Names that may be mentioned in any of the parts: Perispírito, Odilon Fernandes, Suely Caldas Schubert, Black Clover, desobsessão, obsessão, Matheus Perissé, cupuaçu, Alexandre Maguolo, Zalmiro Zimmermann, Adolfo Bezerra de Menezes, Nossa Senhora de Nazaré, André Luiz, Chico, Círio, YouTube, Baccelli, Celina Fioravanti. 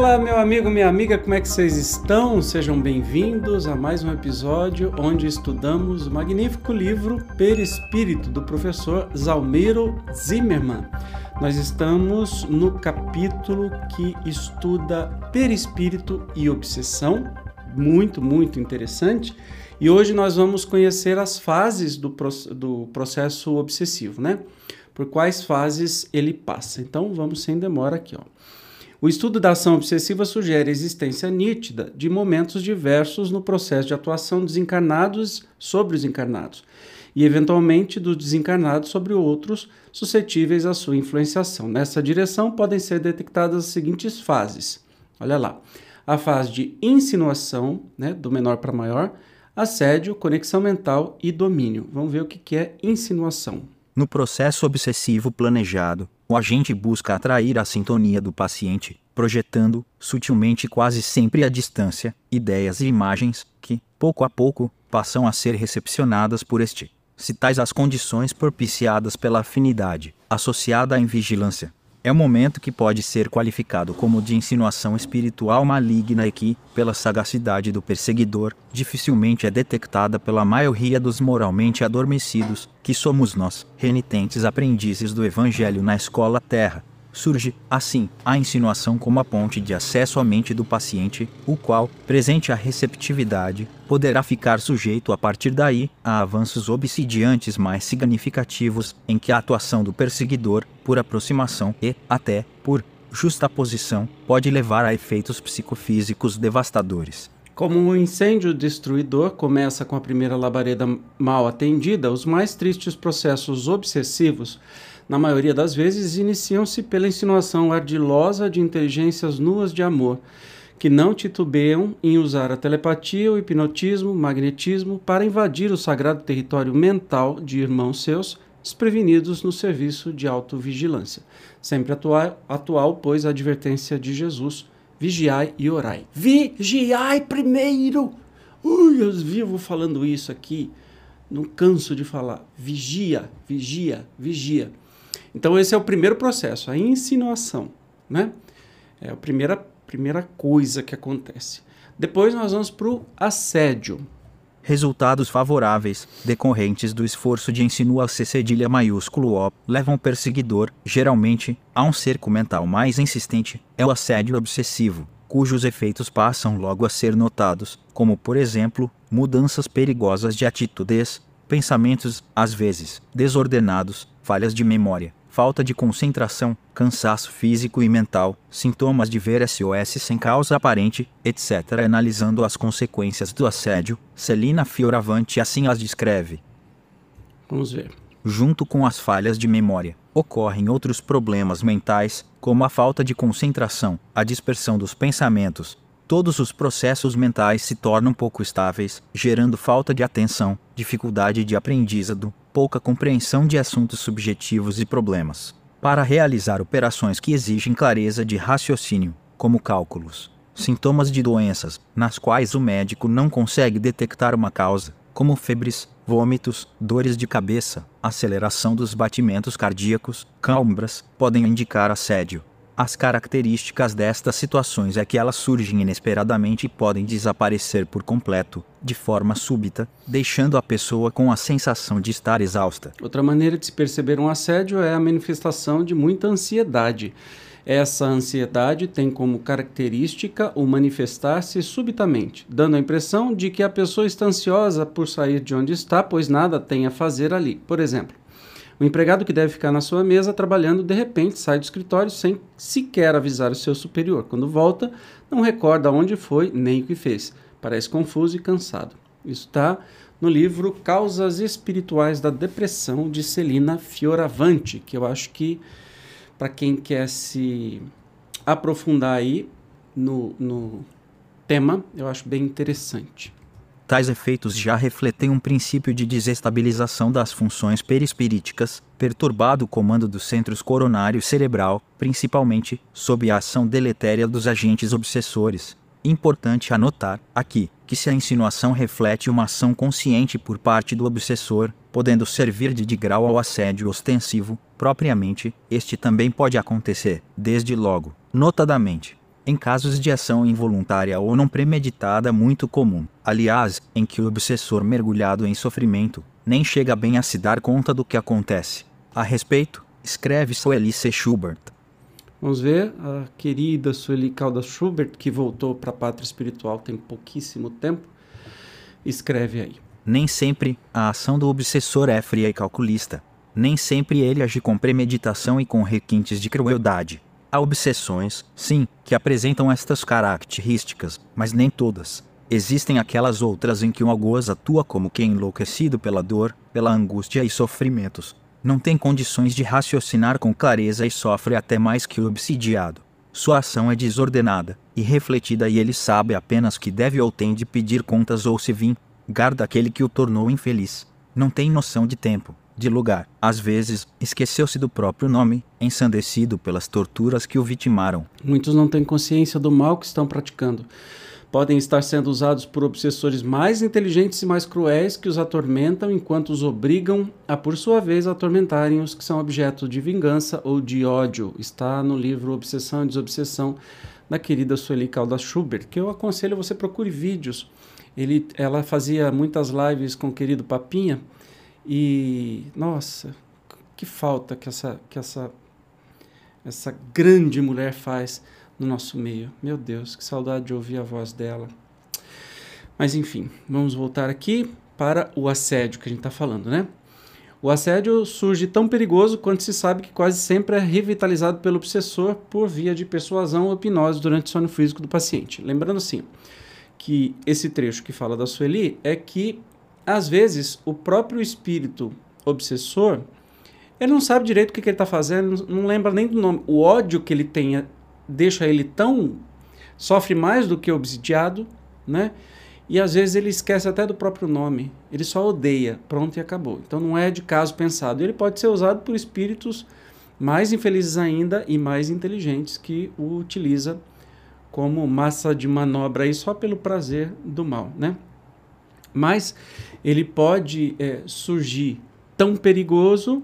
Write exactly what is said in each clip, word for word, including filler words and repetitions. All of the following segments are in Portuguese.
Fala, meu amigo, minha amiga, como é que vocês estão? Sejam bem-vindos a mais um episódio onde estudamos o magnífico livro Perispírito, do professor Zalmiro Zimmermann. Nós estamos no capítulo que estuda perispírito e obsessão, muito, muito interessante. E hoje nós vamos conhecer as fases do, do processo obsessivo, né? Por quais fases ele passa. Então, vamos sem demora aqui, ó. O estudo da ação obsessiva sugere a existência nítida de momentos diversos no processo de atuação dos encarnados sobre os encarnados e, eventualmente, dos desencarnados sobre outros suscetíveis à sua influenciação. Nessa direção, podem ser detectadas as seguintes fases. Olha lá. A fase de insinuação, né, do menor para maior, assédio, conexão mental e domínio. Vamos ver o que é insinuação. No processo obsessivo planejado, o agente busca atrair a sintonia do paciente, projetando, sutilmente quase sempre à distância, ideias e imagens que, pouco a pouco, passam a ser recepcionadas por este. Se tais as condições propiciadas pela afinidade, associada à invigilância, é um momento que pode ser qualificado como de insinuação espiritual maligna e que, pela sagacidade do perseguidor, dificilmente é detectada pela maioria dos moralmente adormecidos, que somos nós, renitentes aprendizes do Evangelho na escola terra. Surge, assim, a insinuação como a ponte de acesso à mente do paciente, o qual, presente à receptividade, poderá ficar sujeito a partir daí a avanços obsidiantes mais significativos, em que a atuação do perseguidor, por aproximação e, até, por justaposição, pode levar a efeitos psicofísicos devastadores. Como um incêndio destruidor começa com a primeira labareda mal atendida, os mais tristes processos obsessivos, na maioria das vezes, iniciam-se pela insinuação ardilosa de inteligências nuas de amor, que não titubeiam em usar a telepatia, o hipnotismo, o magnetismo, para invadir o sagrado território mental de irmãos seus, desprevenidos no serviço de autovigilância. Sempre atual, atual, pois, a advertência de Jesus: vigiai e orai. Vigiai primeiro! Ui, eu vivo falando isso aqui, não canso de falar. Vigia, vigia, vigia. Então esse é o primeiro processo, a insinuação, né? É a primeira, primeira coisa que acontece. Depois nós vamos para o assédio. Resultados favoráveis, decorrentes do esforço de insinuar-se cedilha maiúsculo O, levam o perseguidor, geralmente, a um cerco mental mais insistente, é o assédio obsessivo, cujos efeitos passam logo a ser notados, como, por exemplo, mudanças perigosas de atitudes, pensamentos, às vezes, desordenados, falhas de memória, falta de concentração, cansaço físico e mental, sintomas de ver S O S sem causa aparente, etcétera. Analisando as consequências do assédio, Celina Fioravanti assim as descreve. Vamos ver. Junto com as falhas de memória, ocorrem outros problemas mentais, como a falta de concentração, a dispersão dos pensamentos. Todos os processos mentais se tornam pouco estáveis, gerando falta de atenção, dificuldade de aprendizado, pouca compreensão de assuntos subjetivos e problemas. Para realizar operações que exigem clareza de raciocínio, como cálculos, sintomas de doenças, nas quais o médico não consegue detectar uma causa, como febres, vômitos, dores de cabeça, aceleração dos batimentos cardíacos, câimbras, podem indicar assédio. As características destas situações é que elas surgem inesperadamente e podem desaparecer por completo, de forma súbita, deixando a pessoa com a sensação de estar exausta. Outra maneira de se perceber um assédio é a manifestação de muita ansiedade. Essa ansiedade tem como característica o manifestar-se subitamente, dando a impressão de que a pessoa está ansiosa por sair de onde está, pois nada tem a fazer ali. Por exemplo, o empregado que deve ficar na sua mesa trabalhando, de repente, sai do escritório sem sequer avisar o seu superior. Quando volta, não recorda onde foi nem o que fez. Parece confuso e cansado. Isso está no livro Causas Espirituais da Depressão, de Celina Fioravanti, que eu acho que, para quem quer se aprofundar aí no, no tema, eu acho bem interessante. Tais efeitos já refletem um princípio de desestabilização das funções perispiríticas, perturbado o comando dos centros coronário e cerebral, principalmente, sob a ação deletéria dos agentes obsessores. Importante anotar, aqui, que se a insinuação reflete uma ação consciente por parte do obsessor, podendo servir de degrau ao assédio ostensivo, propriamente, este também pode acontecer, desde logo, notadamente. em casos de ação involuntária ou não premeditada muito comum, aliás, em que o obsessor mergulhado em sofrimento nem chega bem a se dar conta do que acontece. A respeito, escreve Suely C. Schubert. Vamos ver a querida Suely Caldas Schubert, que voltou para a pátria espiritual tem pouquíssimo tempo, escreve aí. Nem sempre a ação do obsessor é fria e calculista. Nem sempre ele age com premeditação e com requintes de crueldade. Há obsessões, sim, que apresentam estas características, mas nem todas. Existem aquelas outras em que um algoz atua como quem, enlouquecido pela dor, pela angústia e sofrimentos, não tem condições de raciocinar com clareza e sofre até mais que o obsidiado. Sua ação é desordenada, irrefletida, e ele sabe apenas que deve ou tem de pedir contas ou se vingar daquele que o tornou infeliz. Não tem noção de tempo, de lugar. Às vezes, esqueceu-se do próprio nome, ensandecido pelas torturas que o vitimaram. Muitos não têm consciência do mal que estão praticando. Podem estar sendo usados por obsessores mais inteligentes e mais cruéis que os atormentam enquanto os obrigam a, por sua vez, atormentarem os que são objeto de vingança ou de ódio. Está no livro Obsessão e Desobsessão, da querida Suely Caldas Schubert, que eu aconselho você procure vídeos. Ele, ela fazia muitas lives com o querido Papinha e, nossa, que falta que essa, que essa, essa grande mulher faz no nosso meio. Meu Deus, que saudade de ouvir a voz dela. Mas enfim, vamos voltar aqui para o assédio que a gente está falando, né? O assédio surge tão perigoso quanto se sabe que quase sempre é revitalizado pelo obsessor por via de persuasão ou hipnose durante o sono físico do paciente. Lembrando, assim, que esse trecho que fala da Suely é que, às vezes, o próprio espírito obsessor, ele não sabe direito o que, que ele está fazendo, não lembra nem do nome. O ódio que ele tenha deixa ele tão... sofre mais do que obsidiado, né? E às vezes ele esquece até do próprio nome. Ele só odeia. Pronto e acabou. Então não é de caso pensado. Ele pode ser usado por espíritos mais infelizes ainda e mais inteligentes que o utiliza como massa de manobra aí só pelo prazer do mal, né? Mas ele pode é, surgir tão perigoso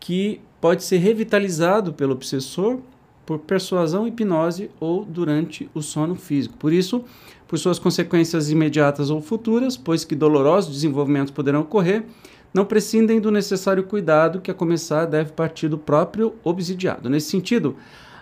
que pode ser revitalizado pelo obsessor por persuasão, hipnose ou durante o sono físico. Por isso, por suas consequências imediatas ou futuras, pois que dolorosos desenvolvimentos poderão ocorrer, não prescindem do necessário cuidado que, a começar, deve partir do próprio obsidiado. Nesse sentido,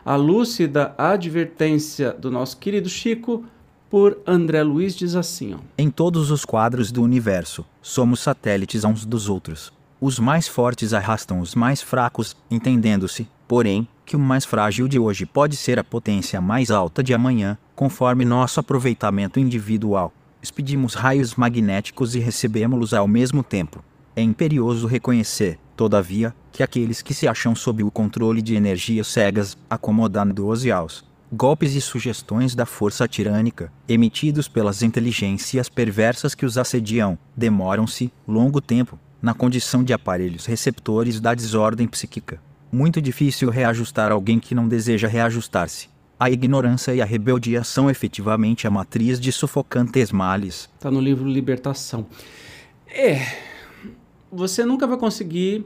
a lúcida advertência do nosso querido Chico por André Luiz diz assim, ó. Em todos os quadros do universo, somos satélites uns dos outros. Os mais fortes arrastam os mais fracos, entendendo-se, porém, que o mais frágil de hoje pode ser a potência mais alta de amanhã, conforme nosso aproveitamento individual. Expedimos raios magnéticos e recebemos-los ao mesmo tempo. É imperioso reconhecer, todavia, que aqueles que se acham sob o controle de energias cegas, acomodando-se aos golpes e sugestões da força tirânica, emitidos pelas inteligências perversas que os assediam, demoram-se, longo tempo, na condição de aparelhos receptores da desordem psíquica. Muito difícil reajustar alguém que não deseja reajustar-se. A ignorância e a rebeldia são efetivamente a matriz de sufocantes males. Está no livro Libertação. É, você nunca vai conseguir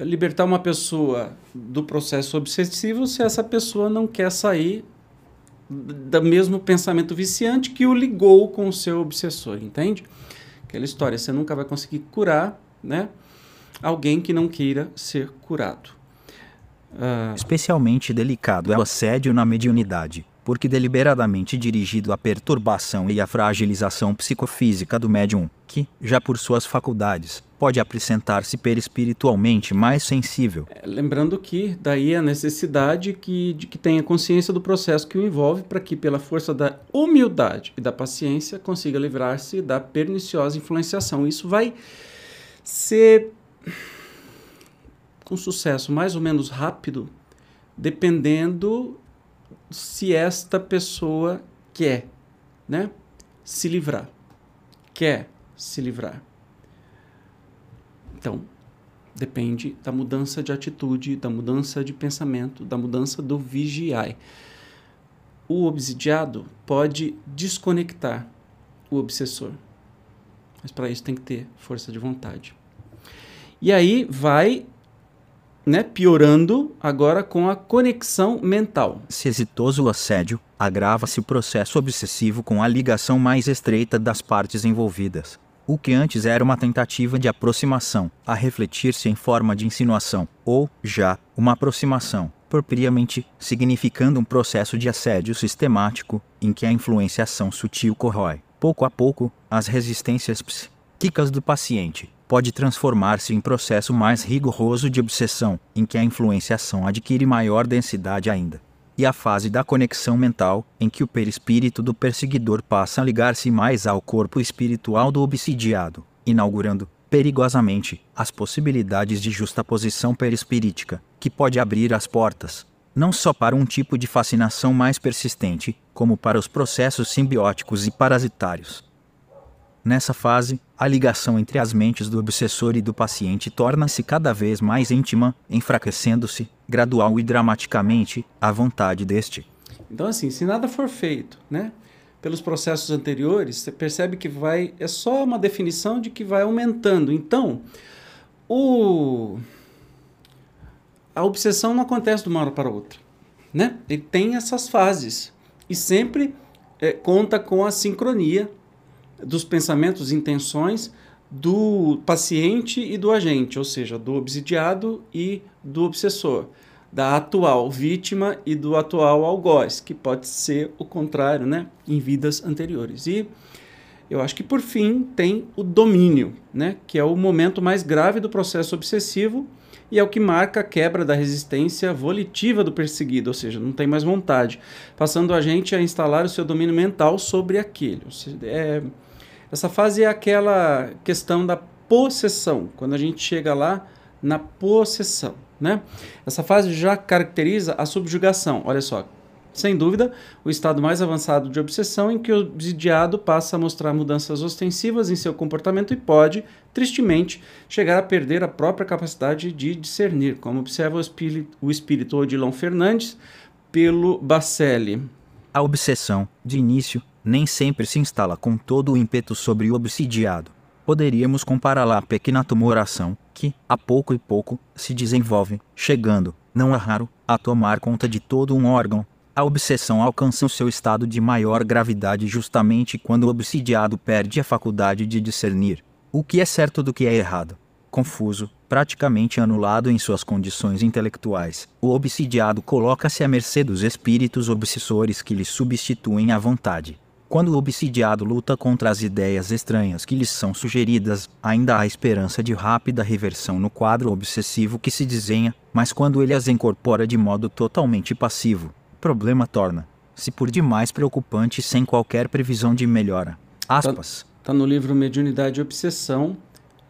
libertar uma pessoa do processo obsessivo se essa pessoa não quer sair do mesmo pensamento viciante que o ligou com o seu obsessor, entende? Aquela história, você nunca vai conseguir curar, né, alguém que não queira ser curado. Uh... Especialmente delicado é o assédio na mediunidade, porque deliberadamente dirigido à perturbação e à fragilização psicofísica do médium, que, já por suas faculdades, pode apresentar-se perispiritualmente mais sensível. Lembrando que daí a necessidade que, de que tenha consciência do processo que o envolve para que, pela força da humildade e da paciência, consiga livrar-se da perniciosa influenciação. Isso vai ser... um sucesso mais ou menos rápido, dependendo se esta pessoa quer, né, se livrar. Quer se livrar. Então, depende da mudança de atitude, da mudança de pensamento, da mudança do vigiar. O obsidiado pode desconectar o obsessor, mas para isso tem que ter força de vontade. E aí vai né, piorando agora com a conexão mental. Se exitoso o assédio, agrava-se o processo obsessivo com a ligação mais estreita das partes envolvidas. O que antes era uma tentativa de aproximação, a refletir-se em forma de insinuação, ou, já, uma aproximação, propriamente, significando um processo de assédio sistemático, em que a influenciação sutil corrói, pouco a pouco, as resistências psíquicas do paciente. Pode transformar-se em processo mais rigoroso de obsessão, em que a influenciação adquire maior densidade ainda. E a fase da conexão mental, em que o perispírito do perseguidor passa a ligar-se mais ao corpo espiritual do obsidiado, inaugurando, perigosamente, as possibilidades de justaposição perispirítica, que pode abrir as portas, não só para um tipo de fascinação mais persistente, como para os processos simbióticos e parasitários. Nessa fase, a ligação entre as mentes do obsessor e do paciente torna-se cada vez mais íntima, enfraquecendo-se, gradual e dramaticamente, a vontade deste. Então, assim, se nada for feito, né, pelos processos anteriores, você percebe que vai, é só uma definição de que vai aumentando. Então, o, a obsessão não acontece de uma hora para outra, né? Ele tem essas fases e sempre é, conta com a sincronia dos pensamentos e intenções do paciente e do agente, ou seja, do obsidiado e do obsessor, da atual vítima e do atual algoz, que pode ser o contrário, né, em vidas anteriores. E eu acho que, por fim, tem o domínio, né, que é o momento mais grave do processo obsessivo e é o que marca a quebra da resistência volitiva do perseguido, ou seja, não tem mais vontade, passando a gente a instalar o seu domínio mental sobre aquele. É... Essa fase é aquela questão da possessão, quando a gente chega lá na possessão, né? Essa fase já caracteriza a subjugação, olha só, sem dúvida, o estado mais avançado de obsessão em que o obsidiado passa a mostrar mudanças ostensivas em seu comportamento e pode, tristemente, chegar a perder a própria capacidade de discernir, como observa o espírito, o espírito Odilon Fernandes pelo Baccelli. A obsessão, de início, nem sempre se instala com todo o ímpeto sobre o obsidiado. Poderíamos compará-la à pequena tumoração, que, a pouco e pouco, se desenvolve, chegando, não é raro, a tomar conta de todo um órgão. A obsessão alcança o seu estado de maior gravidade justamente quando o obsidiado perde a faculdade de discernir o que é certo do que é errado. Confuso, praticamente anulado em suas condições intelectuais, o obsidiado coloca-se à mercê dos espíritos obsessores que lhe substituem a vontade. Quando o obsidiado luta contra as ideias estranhas que lhes são sugeridas, ainda há esperança de rápida reversão no quadro obsessivo que se desenha, mas quando ele as incorpora de modo totalmente passivo, o problema torna-se por demais preocupante sem qualquer previsão de melhora. Aspas. Tá, tá no livro Mediunidade e Obsessão,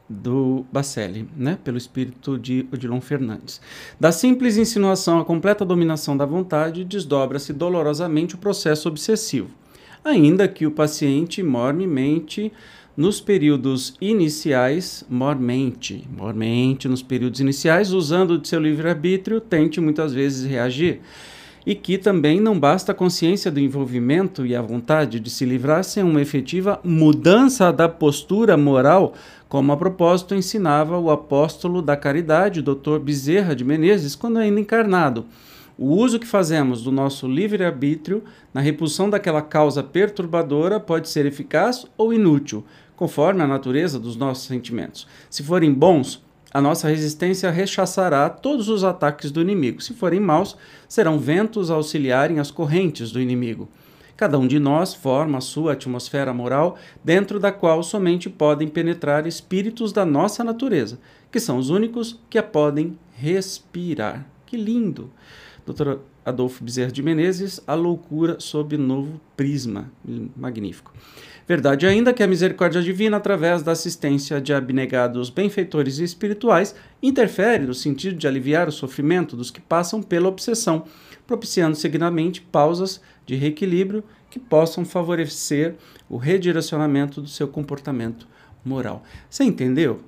do Baccelli, né? Pelo espírito de Odilon Fernandes. Da simples insinuação à completa dominação da vontade, desdobra-se dolorosamente o processo obsessivo, ainda que o paciente mormente nos períodos iniciais, mormente, mormente nos períodos iniciais, usando de seu livre-arbítrio, tente muitas vezes reagir, e que também não basta a consciência do envolvimento e a vontade de se livrar sem uma efetiva mudança da postura moral, como a propósito ensinava o apóstolo da caridade, doutor Bezerra de Menezes, quando ainda encarnado. O uso que fazemos do nosso livre-arbítrio na repulsão daquela causa perturbadora pode ser eficaz ou inútil, conforme a natureza dos nossos sentimentos. Se forem bons, a nossa resistência rechaçará todos os ataques do inimigo. Se forem maus, serão ventos a auxiliarem as correntes do inimigo. Cada um de nós forma a sua atmosfera moral, dentro da qual somente podem penetrar espíritos da nossa natureza, que são os únicos que a podem respirar. Que lindo! doutor Adolfo Bezerra de Menezes, A Loucura sob Novo Prisma. Magnífico. Verdade ainda que a misericórdia divina, através da assistência de abnegados benfeitores espirituais, interfere no sentido de aliviar o sofrimento dos que passam pela obsessão, propiciando seguidamente pausas de reequilíbrio que possam favorecer o redirecionamento do seu comportamento moral. Você entendeu?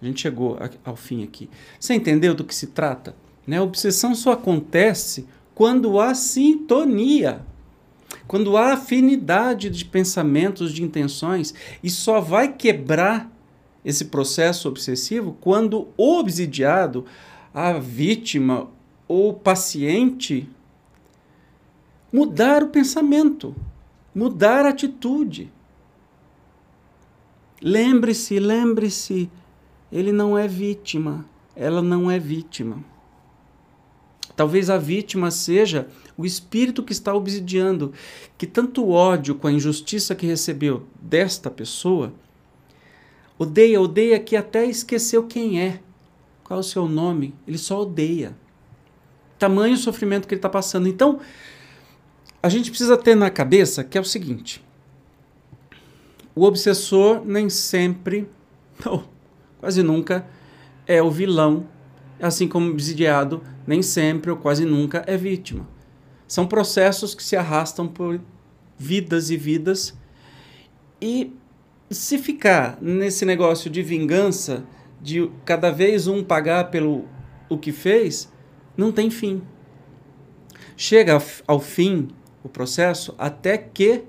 A gente chegou ao fim aqui. Você entendeu do que se trata? A obsessão só acontece quando há sintonia, quando há afinidade de pensamentos, de intenções, e só vai quebrar esse processo obsessivo quando o obsidiado a vítima ou paciente mudar o pensamento, mudar a atitude. Lembre-se, lembre-se, ele não é vítima, ela não é vítima. Talvez a vítima seja o espírito que está obsidiando, que tanto ódio com a injustiça que recebeu desta pessoa, odeia, odeia que até esqueceu quem é, qual é o seu nome, ele só odeia. Tamanho o sofrimento que ele está passando. Então, a gente precisa ter na cabeça que é o seguinte, o obsessor nem sempre, não, quase nunca, é o vilão, assim como o obsidiado nem sempre ou quase nunca é vítima. São processos que se arrastam por vidas e vidas, e se ficar nesse negócio de vingança, de cada vez um pagar pelo o que fez, não tem fim. Chega ao fim o processo até que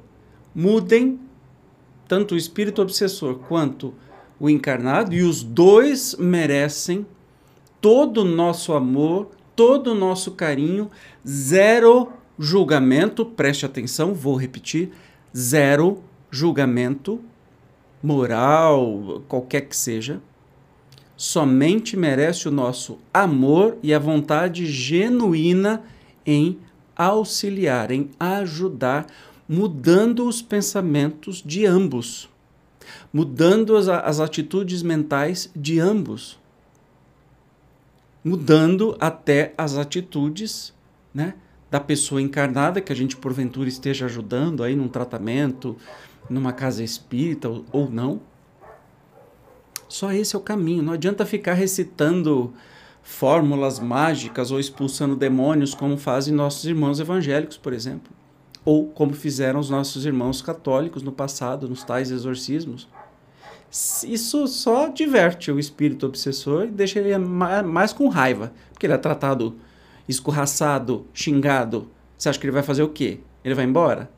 mudem tanto o espírito obsessor quanto o encarnado, e os dois merecem todo o nosso amor, todo o nosso carinho, zero julgamento, preste atenção, vou repetir, zero julgamento moral, qualquer que seja, somente merece o nosso amor e a vontade genuína em auxiliar, em ajudar, mudando os pensamentos de ambos, mudando as, as atitudes mentais de ambos, mudando até as atitudes, né, da pessoa encarnada, que a gente porventura esteja ajudando aí num tratamento, numa casa espírita ou, ou não. Só esse é o caminho, não adianta ficar recitando fórmulas mágicas ou expulsando demônios como fazem nossos irmãos evangélicos, por exemplo, ou como fizeram os nossos irmãos católicos no passado, nos tais exorcismos. Isso só diverte o espírito obsessor e deixa ele mais com raiva, porque ele é tratado, escorraçado, xingado. Você acha que ele vai fazer o quê? Ele vai embora?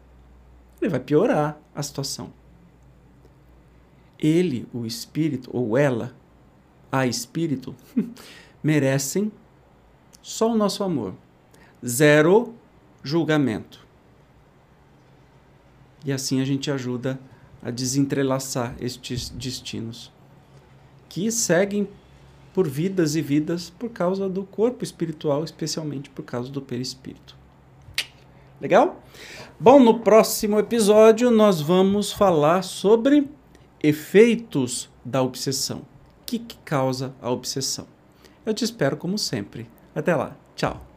Ele vai piorar a situação. Ele, o espírito, ou ela, a espírito, merecem só o nosso amor, zero julgamento. E assim a gente ajuda a desentrelaçar estes destinos, que seguem por vidas e vidas por causa do corpo espiritual, especialmente por causa do perispírito. Legal? Bom, no próximo episódio nós vamos falar sobre efeitos da obsessão. O que que causa a obsessão? Eu te espero como sempre. Até lá. Tchau.